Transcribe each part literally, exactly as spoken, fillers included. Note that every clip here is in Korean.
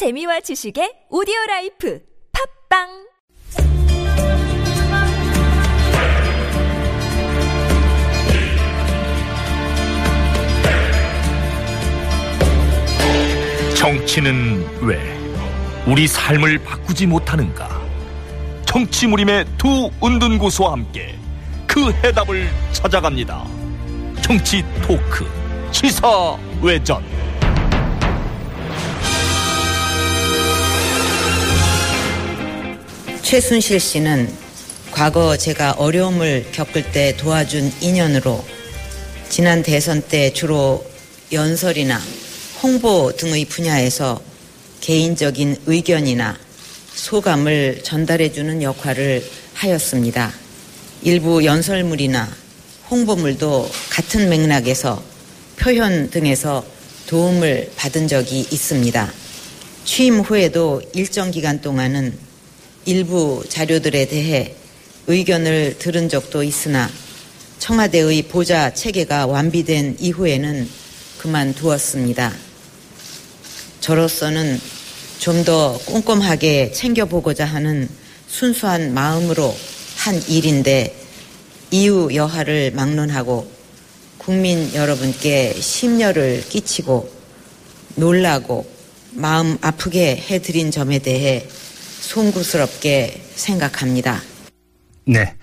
재미와 지식의 오디오라이프 팝빵 정치는 왜 우리 삶을 바꾸지 못하는가? 정치무림의 두 은둔고수와 함께 그 해답을 찾아갑니다. 정치 토크 시사 외전. 최순실 씨는 과거 제가 어려움을 겪을 때 도와준 인연으로 지난 대선 때 주로 연설이나 홍보 등의 분야에서 개인적인 의견이나 소감을 전달해주는 역할을 하였습니다. 일부 연설물이나 홍보물도 같은 맥락에서 표현 등에서 도움을 받은 적이 있습니다. 취임 후에도 일정 기간 동안은 일부 자료들에 대해 의견을 들은 적도 있으나 청와대의 보좌 체계가 완비된 이후에는 그만두었습니다. 저로서는 좀 더 꼼꼼하게 챙겨보고자 하는 순수한 마음으로 한 일인데 이유 여하를 막론하고 국민 여러분께 심려를 끼치고 놀라고 마음 아프게 해드린 점에 대해 송구스럽게 생각합니다. 네.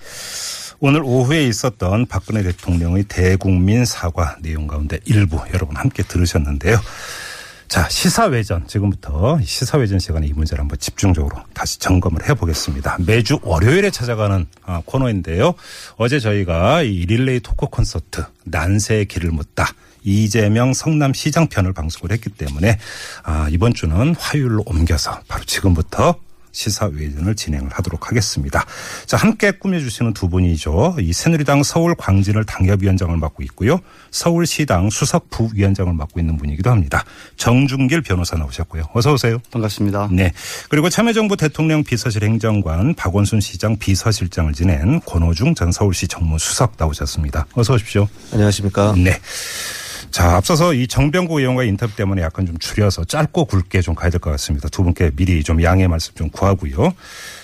오늘 오후에 있었던 박근혜 대통령의 대국민 사과 내용 가운데 일부 여러분 함께 들으셨는데요. 자, 시사외전, 지금부터 시사외전 시간에 이 문제를 한번 집중적으로 다시 점검을 해보겠습니다. 매주 월요일에 찾아가는 아, 코너인데요. 어제 저희가 이 릴레이 토크 콘서트 난세의 길을 묻다 이재명 성남시장 편을 방송을 했기 때문에 아, 이번 주는 화요일로 옮겨서 바로 지금부터 시사외전을 진행을 하도록 하겠습니다. 자, 함께 꾸며주시는 두 분이죠. 이 새누리당 서울 광진을 당협위원장을 맡고 있고요. 서울시당 수석 부위원장을 맡고 있는 분이기도 합니다. 정준길 변호사 나오셨고요. 어서 오세요. 반갑습니다. 네. 그리고 참여정부 대통령 비서실 행정관, 박원순 시장 비서실장을 지낸 권오중 전 서울시 정무수석 나오셨습니다. 어서 오십시오. 안녕하십니까. 네. 자, 앞서서 이 정병구 의원과의 인터뷰 때문에 약간 좀 줄여서 짧고 굵게 좀 가야 될 것 같습니다. 두 분께 미리 좀 양해 말씀 좀 구하고요.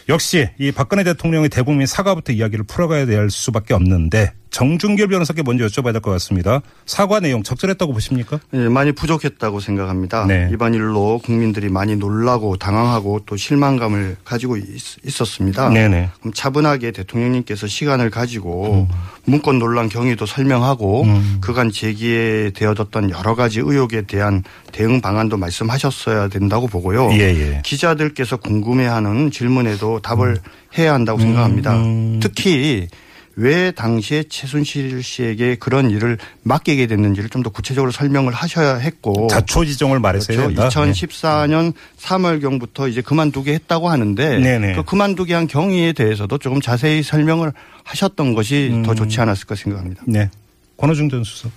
역시 이 박근혜 대통령의 대국민 사과부터 이야기를 풀어가야 될 수밖에 없는데 정준길 변호사께 먼저 여쭤봐야 될 것 같습니다. 사과 내용 적절했다고 보십니까? 네, 많이 부족했다고 생각합니다. 네. 이번 일로 국민들이 많이 놀라고 당황하고 또 실망감을 가지고 있, 있었습니다. 네네. 그럼 차분하게 대통령님께서 시간을 가지고 음. 문건 논란 경위도 설명하고 음. 그간 제기되어졌던 여러 가지 의혹에 대한 대응 방안도 말씀하셨어야 된다고 보고요. 예예. 기자들께서 궁금해하는 질문에도 답을 해야 한다고 음. 생각합니다. 음. 특히 왜 당시에 최순실 씨에게 그런 일을 맡기게 됐는지를 좀 더 구체적으로 설명을 하셔야 했고. 자초지종을 말했어야 된다. 그렇죠. 이천십사 년 삼월경부터 이제 그만두게 했다고 하는데 네네. 그 그만두게 한 경위에 대해서도 조금 자세히 설명을 하셨던 것이 음. 더 좋지 않았을까 생각합니다. 네, 권오중 전 수석.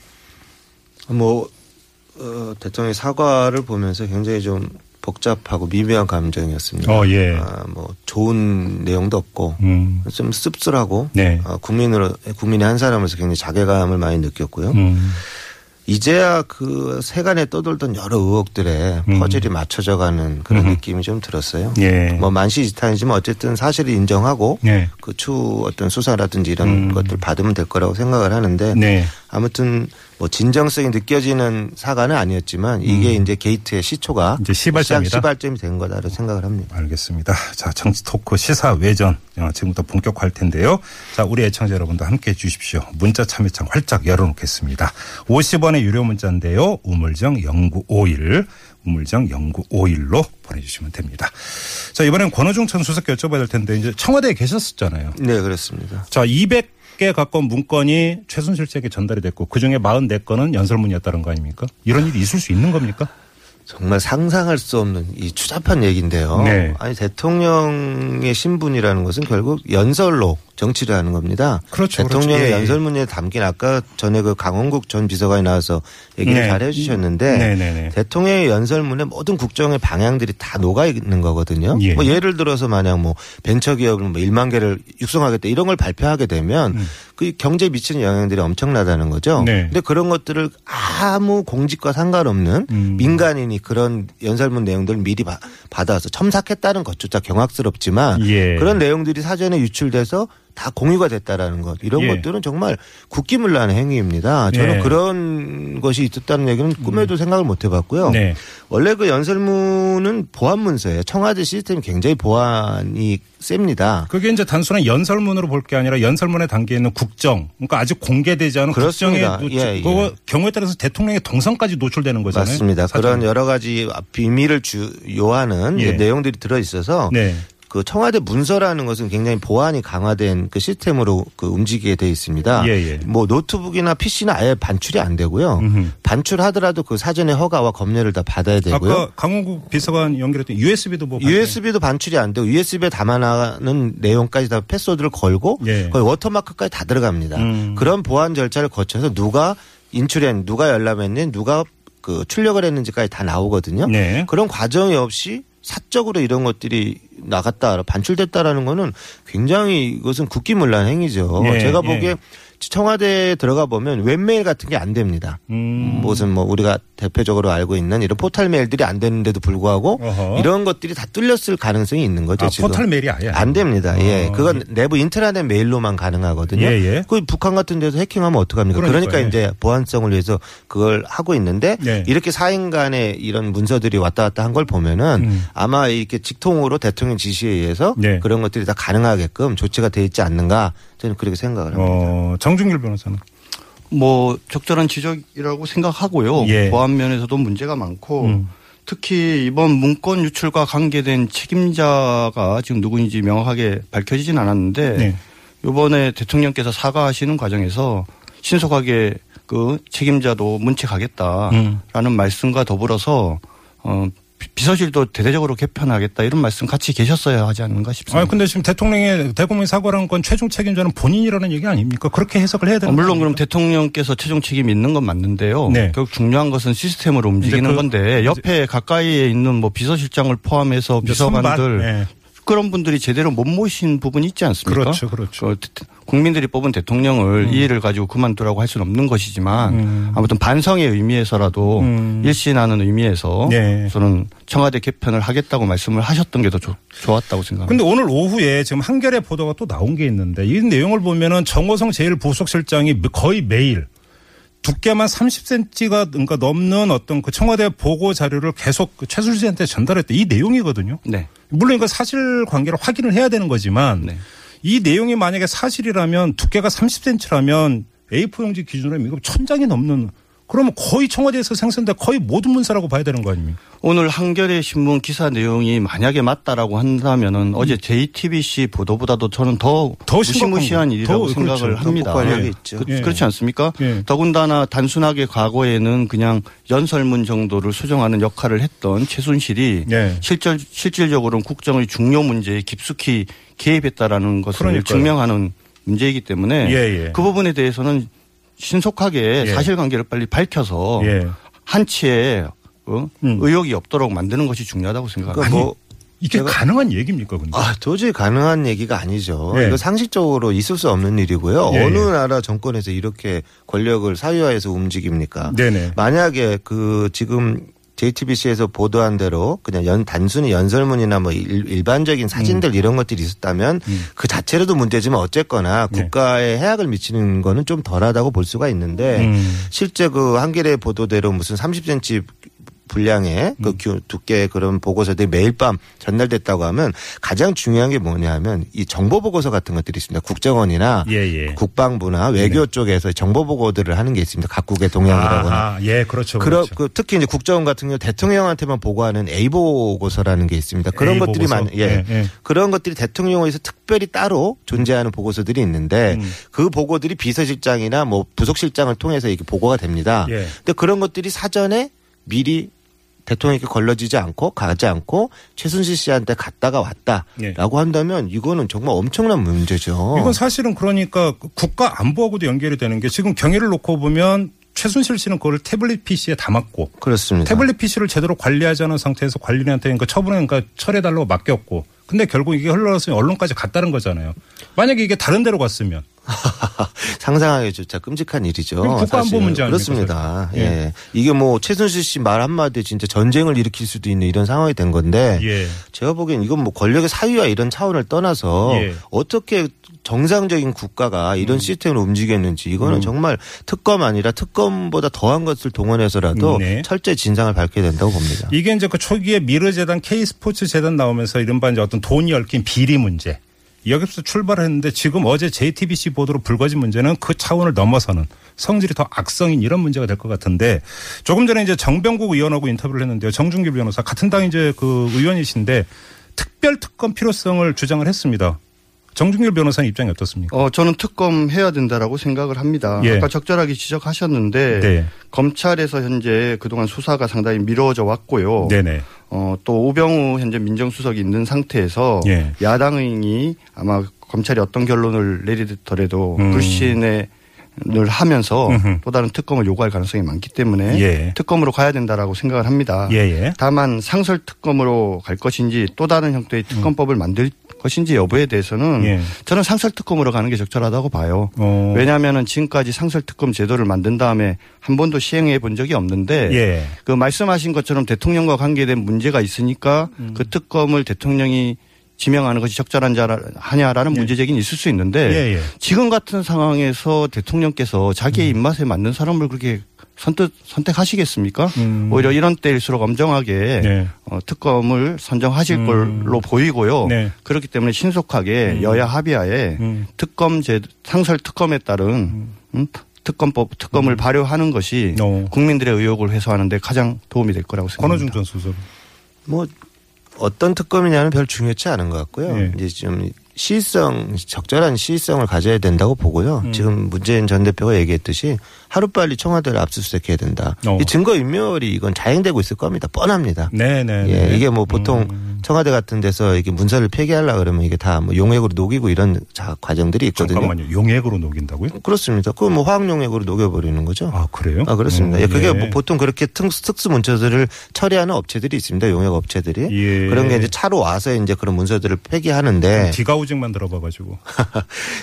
뭐 어, 대통령의 사과를 보면서 굉장히 좀 복잡하고 미묘한 감정이었습니다. 어, 예. 아, 뭐 좋은 내용도 없고 음. 좀 씁쓸하고 네. 아, 국민으로 국민의 한 사람으로서 굉장히 자괴감을 많이 느꼈고요. 음. 이제야 그 세간에 떠돌던 여러 의혹들의 음. 퍼즐이 맞춰져가는 그런 음. 느낌이 좀 들었어요. 예. 뭐 만시지탄이지만 어쨌든 사실을 인정하고 예. 그 추후 어떤 수사라든지 이런 음. 것들 받으면 될 거라고 생각을 하는데 네. 아무튼. 뭐 진정성이 느껴지는 사과는 아니었지만 이게 음. 이제 게이트의 시초가 이제 시발점이다. 시발점이 된 거다라고 생각을 합니다. 알겠습니다. 자, 정치 토크 시사 외전 지금부터 본격화할 텐데요. 자, 우리 애청자 여러분도 함께해 주십시오. 문자 참여창 활짝 열어놓겠습니다. 오십 원의 유료 문자인데요. 우물정 공구오일. 우물정 공구오일로 보내주시면 됩니다. 자, 이번엔 권오중 전 수석께 여쭤봐야 될 텐데 이제 청와대에 계셨었잖아요. 네, 그렇습니다. 자, 이백 개 가까운 문건이 최순실 씨에게 전달이 됐고 그중에 사십사 건은 연설문이었다는 거 아닙니까? 이런 일이 있을 수 있는 겁니까? 정말 상상할 수 없는 이 추잡한 얘기인데요. 네. 아니 대통령의 신분이라는 것은 결국 연설로 정치를 하는 겁니다. 그렇죠. 대통령의 그렇죠. 연설문에 담긴 아까 전에 그 강원국 전 비서관이 나와서 얘기를 네. 잘 해주셨는데 네, 네, 네. 대통령의 연설문에 모든 국정의 방향들이 다 녹아 있는 거거든요. 예. 뭐 예를 들어서 만약 뭐 벤처기업을 뭐 일만 개를 육성하겠다 이런 걸 발표하게 되면 음. 그 경제에 미치는 영향들이 엄청나다는 거죠. 네. 근데 그런 것들을 아무 공직과 상관없는 음. 민간인이 그런 연설문 내용들을 미리 바, 받아서 첨삭했다는 것조차 경악스럽지만 예. 그런 내용들이 사전에 유출돼서 다 공유가 됐다라는 것. 이런 예. 것들은 정말 국기문란의 행위입니다. 저는 예. 그런 것이 있었다는 얘기는 꿈에도 음. 생각을 못 해봤고요. 네. 원래 그 연설문은 보안문서예요. 청와대 시스템이 굉장히 보안이 셉니다. 그게 이제 단순한 연설문으로 볼 게 아니라 연설문에 담겨 있는 국정. 그러니까 아직 공개되지 않은 그렇습니다. 국정의 노출. 예, 예. 그거 경우에 따라서 대통령의 동선까지 노출되는 거잖아요. 맞습니다. 사전. 그런 여러 가지 비밀을 주요하는 예. 내용들이 들어있어서 네. 그 청와대 문서라는 것은 굉장히 보안이 강화된 그 시스템으로 그 움직이게 돼 있습니다. 예, 예. 뭐 노트북이나 피씨는 아예 반출이 안 되고요. 음흠. 반출하더라도 그 사전의 허가와 검열을 다 받아야 되고요. 아까 강원국 비서관 연결했던 유에스비도 뭐 유에스비도 반출이 안 되고 유에스비에 담아나는 내용까지 다 패스워드를 걸고 예. 거의 워터마크까지 다 들어갑니다. 음. 그런 보안 절차를 거쳐서 누가 인출했는지 누가 열람했는지 누가 그 출력을 했는지까지 다 나오거든요. 네. 그런 과정이 없이 사적으로 이런 것들이 나갔다, 반출됐다라는 거는 굉장히 이것은 국기문란 행위죠. 예, 제가 보기에 예. 청와대에 들어가 보면 웹메일 같은 게 안 됩니다. 음. 무슨 뭐 우리가 대표적으로 알고 있는 이런 포털 메일들이 안 되는데도 불구하고 어허. 이런 것들이 다 뚫렸을 가능성이 있는 거죠. 아, 지금. 포털 메일이 아예 안 됩니다. 어. 예, 그건 내부 인트라넷 메일로만 가능하거든요. 예, 예. 그 북한 같은 데서 해킹하면 어떡합니까? 그러니까, 그러니까 이제 보안성을 위해서 그걸 하고 있는데 예. 이렇게 사인간의 이런 문서들이 왔다 갔다 한 걸 보면은 음. 아마 이렇게 직통으로 대통령 지시에 의해서 예. 그런 것들이 다 가능하게끔 조치가 돼 있지 않는가 저는 그렇게 생각을 합니다. 어. 정준길 변호사는? 뭐 적절한 지적이라고 생각하고요. 예. 보안 면에서도 문제가 많고 음. 특히 이번 문건 유출과 관계된 책임자가 지금 누구인지 명확하게 밝혀지진 않았는데 네. 이번에 대통령께서 사과하시는 과정에서 신속하게 그 책임자도 문책하겠다라는 음. 말씀과 더불어서 어 비서실도 대대적으로 개편하겠다 이런 말씀 같이 계셨어야 하지 않는가 싶습니다. 아, 근데 지금 대통령의 대국민 사과라는 건 최종 책임자는 본인이라는 얘기 아닙니까? 그렇게 해석을 해야 되는 아, 물론 그럼 대통령께서 최종 책임이 있는 건 맞는데요. 네. 결국 중요한 것은 시스템으로 움직이는 그, 건데 옆에 가까이에 있는 뭐 비서실장을 포함해서 비서관들 네. 그런 분들이 제대로 못 모신 부분이 있지 않습니까? 그렇죠, 그렇죠. 어, 국민들이 뽑은 대통령을 음. 이 일을 가지고 그만두라고 할 수는 없는 것이지만 음. 아무튼 반성의 의미에서라도 음. 일신하는 의미에서 네. 저는 청와대 개편을 하겠다고 말씀을 하셨던 게 더 좋았다고 생각합니다. 그런데 오늘 오후에 지금 한겨레 보도가 또 나온 게 있는데 이 내용을 보면은 정호성 제일 부속실장이 거의 매일 두께만 삼십 센티미터가 그러니까 넘는 어떤 그 청와대 보고 자료를 계속 그 최순실 씨한테 전달했다 이 내용이거든요. 네. 물론 이거 사실 관계를 확인을 해야 되는 거지만 네. 이 내용이 만약에 사실이라면 두께가 삼십 센티미터라면 에이포 용지 기준으로 미국 천 장이 넘는 그러면 거의 청와대에서 생산된 거의 모든 문서라고 봐야 되는 거 아닙니까? 오늘 한겨레 신문 기사 내용이 만약에 맞다라고 한다면은 음. 어제 제이티비씨 보도보다도 저는 더, 더 무시무시한 일이라고 더, 생각을 그렇죠. 합니다. 예. 있죠. 그, 예. 그렇지 않습니까? 예. 더군다나 단순하게 과거에는 그냥 연설문 정도를 수정하는 역할을 했던 최순실이 예. 실질, 실질적으로는 국정의 중요 문제에 깊숙이 개입했다라는 것을 그러니까요. 증명하는 문제이기 때문에 예, 예. 그 부분에 대해서는 신속하게 예. 사실관계를 빨리 밝혀서 예. 한치의 어? 음. 의혹이 없도록 만드는 것이 중요하다고 생각합니다. 그러니까 뭐 이게 가능한 얘기입니까? 근데? 아, 도저히 가능한 얘기가 아니죠. 예. 이거 상식적으로 있을 수 없는 일이고요. 예. 어느 나라 정권에서 이렇게 권력을 사유화해서 움직입니까? 네네. 만약에 그 지금 제이티비씨에서 보도한 대로 그냥 연, 단순히 연설문이나 뭐 일, 일반적인 사진들 음. 이런 것들이 있었다면 음. 그 자체로도 문제지만 어쨌거나 국가에 네. 해악을 미치는 거는 좀 덜하다고 볼 수가 있는데 음. 실제 그 한겨레 보도대로 무슨 삼십 센티미터 분량의 음. 그 두께의 그런 보고서들이 매일 밤 전달됐다고 하면 가장 중요한 게 뭐냐 하면 이 정보 보고서 같은 것들이 있습니다. 국정원이나 예, 예. 국방부나 외교 네. 쪽에서 정보 보고들을 하는 게 있습니다. 각국의 동향이라거나. 예, 그렇죠. 그러, 그렇죠. 그, 특히 이제 국정원 같은 경우 대통령한테만 보고하는 에이 보고서라는 게 있습니다. 그런 것들이 많, 예. 예, 예. 그런 것들이 대통령에서 특별히 따로 존재하는 보고서들이 있는데 음. 그 보고들이 비서실장이나 뭐 부속실장을 통해서 이게 보고가 됩니다. 예. 근데 그런 것들이 사전에 미리 대통령에게 걸러지지 않고 가지 않고 최순실 씨한테 갔다가 왔다라고 네. 한다면 이거는 정말 엄청난 문제죠. 이건 사실은 그러니까 국가 안보하고도 연결이 되는 게 지금 경위를 놓고 보면 최순실 씨는 그걸 태블릿 피씨에 담았고 그렇습니다. 태블릿 피씨를 제대로 관리하지 않은 상태에서 관리인한테 그러니까 처분을 그러니까 철회달라고 맡겼고 근데 결국 이게 흘러서 언론까지 갔다는 거잖아요. 만약에 이게 다른 데로 갔으면. 상상하기조차 끔찍한 일이죠. 국가안보 문제 아닙니까? 그렇습니다. 예. 예. 이게 뭐 최순실 씨 말 한마디에 진짜 전쟁을 일으킬 수도 있는 이런 상황이 된 건데 예. 제가 보기엔 이건 뭐 권력의 사유와 이런 차원을 떠나서 예. 어떻게 정상적인 국가가 이런 음. 시스템을 움직였는지 이거는 음. 정말 특검 아니라 특검보다 더한 것을 동원해서라도 네. 철저히 진상을 밝혀야 된다고 봅니다. 이게 이제 그 초기에 미르재단, K스포츠재단 나오면서 이른바 이제 어떤 돈이 얽힌 비리 문제. 여기서 출발했는데 지금 어제 제이티비씨 보도로 불거진 문제는 그 차원을 넘어서는 성질이 더 악성인 이런 문제가 될 것 같은데 조금 전에 이제 정병국 의원하고 인터뷰를 했는데요. 정준길 변호사 같은 당 이제 그 의원이신데 특별 특검 필요성을 주장을 했습니다. 정준길 변호사님 입장이 어떻습니까? 어, 저는 특검해야 된다라고 생각을 합니다. 예. 아까 적절하게 지적하셨는데 네. 검찰에서 현재 그동안 수사가 상당히 미뤄져 왔고요. 네네. 어, 또 우병우 현재 민정수석이 있는 상태에서 예. 야당이 아마 검찰이 어떤 결론을 내리더라도 음. 불신의 늘 하면서 으흠. 또 다른 특검을 요구할 가능성이 많기 때문에 예. 특검으로 가야 된다라고 생각을 합니다. 예예. 다만 상설 특검으로 갈 것인지 또 다른 형태의 특검법을 음. 만들 것인지 여부에 대해서는 예. 저는 상설 특검으로 가는 게 적절하다고 봐요. 오. 왜냐하면은 지금까지 상설 특검 제도를 만든 다음에 한 번도 시행해 본 적이 없는데 예. 그 말씀하신 것처럼 대통령과 관계된 문제가 있으니까 음. 그 특검을 대통령이 지명하는 것이 적절한 자하냐라는 예. 문제제기는 있을 수 있는데 예, 예. 지금 같은 상황에서 대통령께서 자기의 입맛에 맞는 사람을 그렇게 선뜻 선택하시겠습니까? 음. 오히려 이런 때일수록 엄정하게 네. 어, 특검을 선정하실 음. 걸로 보이고요. 네. 그렇기 때문에 신속하게 음. 여야 합의하에 음. 특검 제 상설 특검에 따른 음? 특검법 특검을 음. 발효하는 것이 오. 국민들의 의혹을 해소하는 데 가장 도움이 될 거라고 생각합니다. 권오중 전 수석. 뭐 어떤 특검이냐는 별 중요치 않은 것 같고요. 네. 이제 좀 시의성, 적절한 시의성을 가져야 된다고 보고요. 음. 지금 문재인 전 대표가 얘기했듯이 하루빨리 청와대를 압수수색해야 된다. 어. 이 증거인멸이 이건 자행되고 있을 겁니다. 뻔합니다. 네네. 예, 이게 뭐 보통 음. 청와대 같은 데서 이게 문서를 폐기하려고 그러면 이게 다 뭐 용액으로 녹이고 이런 자, 과정들이 있거든요. 잠깐만요. 용액으로 녹인다고요? 그렇습니다. 그건 뭐 화학용액으로 녹여버리는 거죠. 아, 그래요? 아, 그렇습니다. 음, 예. 그게 뭐 보통 그렇게 특수 문서들을 처리하는 업체들이 있습니다. 용액 업체들이. 예. 그런 게 이제 차로 와서 이제 그런 문서들을 폐기하는데. 디가우징만 들어봐가지고.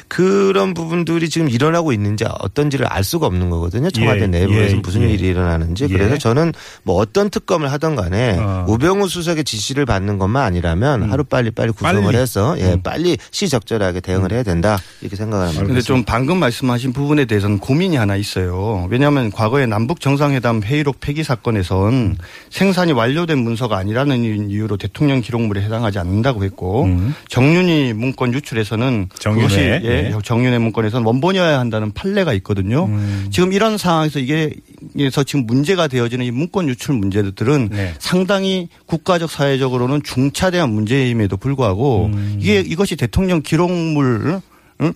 그런 부분들이 지금 일어나고 있는지 어떤지를 알 수가 없는 거거든요. 청와대 예. 내부에서 예. 무슨 일이 예. 일어나는지. 예. 그래서 저는 뭐 어떤 특검을 하던 간에 아. 우병우 수석의 지시를 받는 것만 아니라면 음. 하루 빨리 빨리 구성을 빨리. 해서 예, 음. 빨리 시적절하게 대응을 해야 된다 이렇게 생각을 합니다. 그런데 좀 방금 말씀하신 부분에 대해서는 고민이 하나 있어요. 왜냐하면 과거에 남북 정상회담 회의록 폐기 사건에선 음. 생산이 완료된 문서가 아니라는 이유로 대통령 기록물에 해당하지 않는다고 했고 음. 정윤희 문건 유출에서는 그것이 예, 정윤회 문건에서는 원본이어야 한다는 판례가 있거든요. 음. 지금 이런 상황에서 이게 그래서 지금 문제가 되어지는 이 문건 유출 문제들은 네. 상당히 국가적 사회적으로는 중차대한 문제임에도 불구하고 음. 이게 이것이 대통령 기록물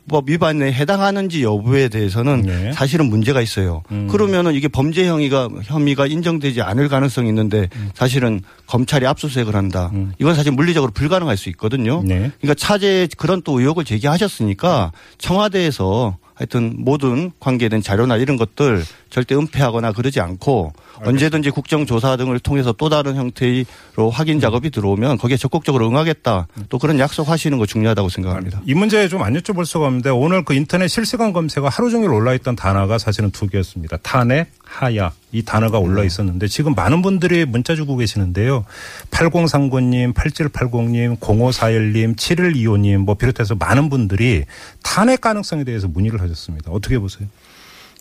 법 위반에 해당하는지 여부에 대해서는 네. 사실은 문제가 있어요. 음. 그러면은 이게 범죄 혐의가 혐의가 인정되지 않을 가능성이 있는데 음. 사실은 검찰이 압수수색을 한다. 음. 이건 사실 물리적으로 불가능할 수 있거든요. 네. 그러니까 차제 그런 또 의혹을 제기하셨으니까 청와대에서 하여튼 모든 관계된 자료나 이런 것들 절대 은폐하거나 그러지 않고 알겠습니다. 언제든지 국정조사 등을 통해서 또 다른 형태로 확인 작업이 들어오면 거기에 적극적으로 응하겠다. 또 그런 약속하시는 거 중요하다고 생각합니다. 이 문제에 좀 안 여쭤볼 수가 없는데 오늘 그 인터넷 실시간 검색어 하루 종일 올라있던 단어가 사실은 두 개였습니다. 탄핵, 하야 이 단어가 올라있었는데 지금 많은 분들이 문자 주고 계시는데요. 팔공삼구 님, 팔칠팔공 님, 공오사일 님, 칠일이오 님 뭐 비롯해서 많은 분들이 탄핵 가능성에 대해서 문의를 하셨습니다. 어떻게 보세요?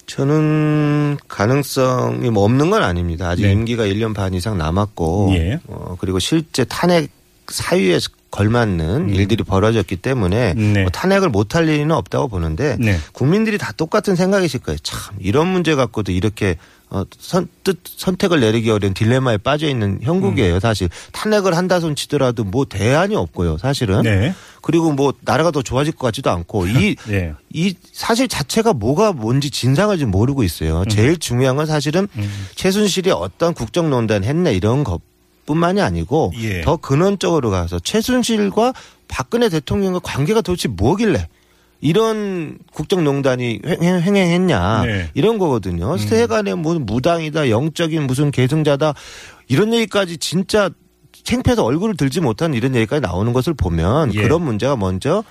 저는 가능성이 뭐 없는 건 아닙니다. 아직 네. 임기가 일 년 반 이상 남았고 예. 어, 그리고 실제 탄핵 사유에 걸맞는 음. 일들이 벌어졌기 때문에 네. 뭐 탄핵을 못할 일은 없다고 보는데 네. 국민들이 다 똑같은 생각이실 거예요. 참 이런 문제 갖고도 이렇게 어, 선뜻 선택을 내리기 어려운 딜레마에 빠져 있는 형국이에요. 음. 사실 탄핵을 한다 손 치더라도 뭐 대안이 없고요. 사실은. 네. 그리고 뭐 나라가 더 좋아질 것 같지도 않고 이, 네. 이 사실 자체가 뭐가 뭔지 진상을 지금 모르고 있어요. 음. 제일 중요한 건 사실은 음. 최순실이 어떤 국정농단 했네 이런 것. 뿐만이 아니고 예. 더 근원적으로 가서 최순실과 박근혜 대통령과 관계가 도대체 뭐길래 이런 국정농단이 횡행했냐 네. 이런 거거든요. 음. 세간에 뭐 무당이다 영적인 무슨 계승자다 이런 얘기까지 진짜 창피해서 얼굴을 들지 못한 이런 얘기까지 나오는 것을 보면 예. 그런 문제가 먼저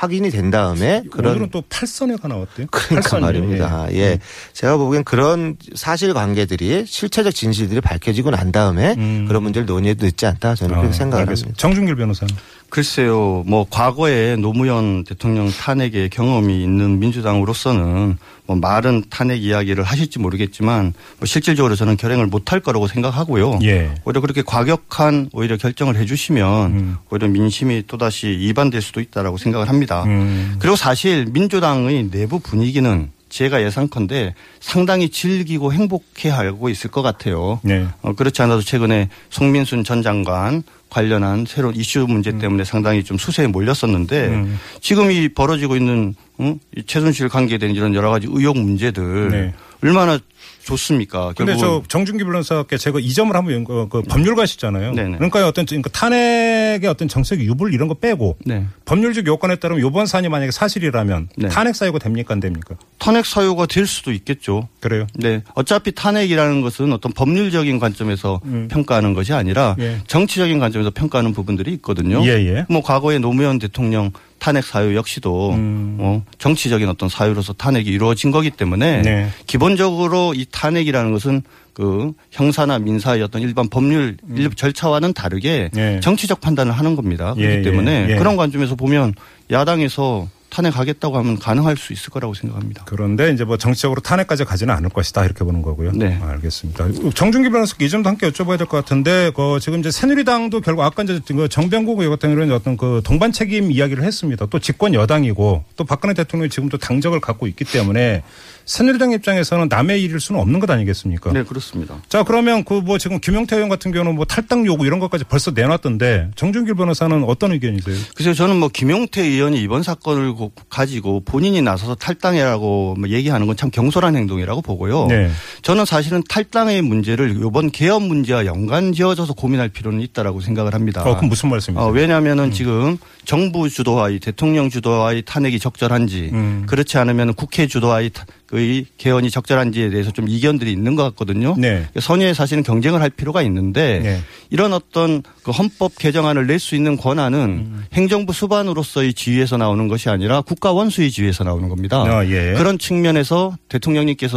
확인이 된 다음에 그런. 오늘은 또 팔선회가 나왔대요. 그러니까 팔선회. 말입니다. 예. 예. 음. 제가 보기엔 그런 사실관계들이 실체적 진실들이 밝혀지고 난 다음에 음. 그런 문제를 논의해도 늦지 않다 저는 아, 그렇게 생각을 합니다. 정준길 변호사는. 글쎄요. 뭐 과거에 노무현 대통령 탄핵의 경험이 있는 민주당으로서는 뭐 말은 탄핵 이야기를 하실지 모르겠지만 뭐 실질적으로 저는 결행을 못할 거라고 생각하고요. 예. 오히려 그렇게 과격한 오히려 결정을 해 주시면 음. 오히려 민심이 또다시 이반될 수도 있다라고 생각을 합니다. 음. 그리고 사실 민주당의 내부 분위기는 제가 예상컨대 상당히 즐기고 행복해하고 있을 것 같아요. 네. 어, 그렇지 않아도 최근에 송민순 전 장관 관련한 새로운 이슈 문제 때문에 음. 상당히 좀 수세에 몰렸었는데 음. 지금 이 벌어지고 있는 응? 이 최순실 관계된 이런 여러 가지 의혹 문제들 네. 얼마나 좋습니까? 그런데 저 정준기 변호사께 제가 이 점을 한번 연구, 그 법률가시잖아요. 네네. 그러니까 어떤 그러니까 탄핵의 어떤 정책 유불 이런 거 빼고 네. 법률적 요건에 따르면 이번 사안이 만약에 사실이라면 네. 탄핵 사유가 됩니까 안 됩니까? 탄핵 사유가 될 수도 있겠죠. 그래요? 네. 어차피 탄핵이라는 것은 어떤 법률적인 관점에서 음. 평가하는 것이 아니라 예. 정치적인 관점에서 평가하는 부분들이 있거든요. 예예. 뭐 과거에 노무현 대통령 탄핵 사유 역시도 음. 어, 정치적인 어떤 사유로서 탄핵이 이루어진 거기 때문에 네. 기본적으로 이 탄핵이라는 것은 그 형사나 민사의 어떤 일반 법률 음. 절차와는 다르게 예. 정치적 판단을 하는 겁니다. 그렇기 예, 때문에 예, 예. 그런 관점에서 보면 야당에서 탄핵하겠다고 하면 가능할 수 있을 거라고 생각합니다. 그런데 이제 뭐 정치적으로 탄핵까지 가지는 않을 것이다 이렇게 보는 거고요. 네, 알겠습니다. 정준기 변호사께 이 점도 함께 여쭤봐야 될 것 같은데, 그 지금 이제 새누리당도 결국 아까 이제 정병국 의원 같은 이런 어떤 그 동반 책임 이야기를 했습니다. 또 집권 여당이고 또 박근혜 대통령이 지금도 당적을 갖고 있기 때문에 새누리당 입장에서는 남의 일일 수는 없는 것 아니겠습니까? 네, 그렇습니다. 자, 그러면 그 뭐 지금 김용태 의원 같은 경우는 뭐 탈당 요구 이런 것까지 벌써 내놨던데 정준길 변호사는 어떤 의견이세요? 글쎄요, 저는 뭐 김용태 의원이 이번 사건을 가지고 본인이 나서서 탈당이라고 얘기하는 건 참 경솔한 행동이라고 보고요. 네. 저는 사실은 탈당의 문제를 이번 개헌 문제와 연관 지어져서 고민할 필요는 있다라고 생각을 합니다. 어, 그럼 무슨 말씀이세요? 어, 왜냐하면은 음. 지금 정부 주도와의 대통령 주도와의 탄핵이 적절한지 음. 그렇지 않으면 국회 주도와의 의 개헌이 적절한지에 대해서 좀 이견들이 있는 것 같거든요. 네. 선의의 사실은 경쟁을 할 필요가 있는데 네. 이런 어떤 그 헌법 개정안을 낼 수 있는 권한은 음. 행정부 수반으로서의 지위에서 나오는 것이 아니라 국가 원수의 지위에서 나오는 겁니다. 아, 예. 그런 측면에서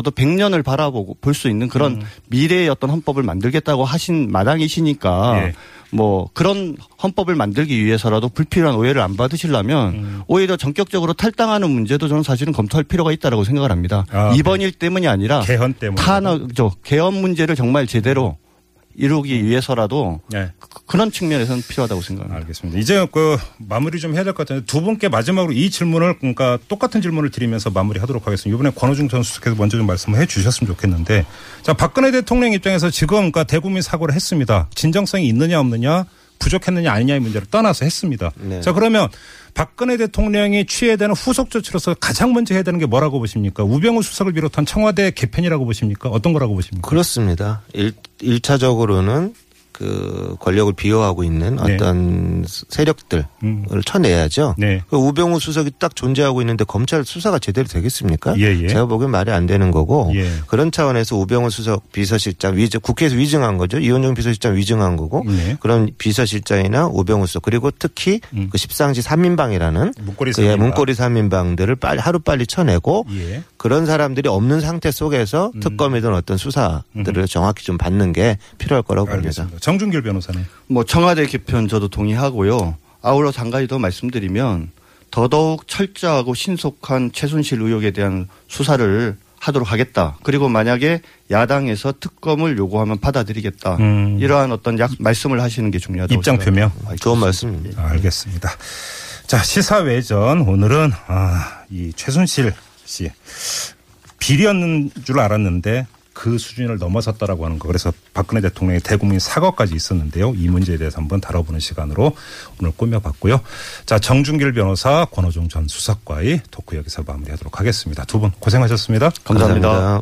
대통령님께서도 백 년을 바라보고 볼 수 있는 그런 음. 미래의 어떤 헌법을 만들겠다고 하신 마당이시니까 예. 뭐 그런 헌법을 만들기 위해서라도 불필요한 오해를 안 받으시려면 음. 오히려 전격적으로 탈당하는 문제도 저는 사실은 검토할 필요가 있다라고 생각을 합니다. 아, 이번 네. 일 때문이 아니라 개헌 때문에 탄핵죠. 개헌 문제를 정말 제대로 이루기 위해서라도 네. 그런 측면에서는 필요하다고 생각합니다. 알겠습니다. 이제 그 마무리 좀 해야 될 것 같은데 두 분께 마지막으로 이 질문을 그러니까 똑같은 질문을 드리면서 마무리하도록 하겠습니다. 이번에 권오중 전 수석께서 먼저 좀 말씀을 해 주셨으면 좋겠는데 자 박근혜 대통령 입장에서 지금 그러니까 대국민 사과를 했습니다. 진정성이 있느냐 없느냐 부족했느냐 아니냐의 문제를 떠나서 했습니다. 네. 자 그러면 박근혜 대통령이 취해야 되는 후속 조치로서 가장 먼저 해야 되는 게 뭐라고 보십니까? 우병우 수석을 비롯한 청와대 개편이라고 보십니까? 어떤 거라고 보십니까? 그렇습니다. 일, 일차적으로는 그 권력을 비호하고 있는 네. 어떤 세력들을 음. 쳐내야죠. 네. 그 우병우 수석이 딱 존재하고 있는데 검찰 수사가 제대로 되겠습니까? 예예. 제가 보기엔 말이 안 되는 거고 예. 그런 차원에서 우병우 수석 비서실장 위증, 국회에서 위증한 거죠. 이원종 비서실장 위증한 거고 네. 그런 비서실장이나 우병우 수석 그리고 특히 음. 그 십상시 삼인방이라는 문고리, 그 예, 문고리 삼인방들을 빨리, 하루빨리 쳐내고 예. 그런 사람들이 없는 상태 속에서 음. 특검이든 어떤 수사들을 음. 정확히 좀 받는 게 필요할 거라고 알겠습니다. 봅니다. 정준길 변호사는. 뭐 청와대 개편 저도 동의하고요. 아울러 한 가지 더 말씀드리면 더더욱 철저하고 신속한 최순실 의혹에 대한 수사를 하도록 하겠다. 그리고 만약에 야당에서 특검을 요구하면 받아들이겠다. 음. 이러한 어떤 약, 말씀을 하시는 게 중요하다고 입장 표명. 좋은 말씀입니다. 알겠습니다. 자 시사외전 오늘은 아, 이 최순실 씨 비리였는 줄 알았는데 그 수준을 넘어섰다라고 하는 거. 그래서 박근혜 대통령의 대국민 사과까지 있었는데요. 이 문제에 대해서 한번 다뤄보는 시간으로 오늘 꾸며봤고요. 자, 정준길 변호사, 권오중 전 수석과의 토크 여기서 마무리하도록 하겠습니다. 두 분 고생하셨습니다. 감사합니다. 감사합니다.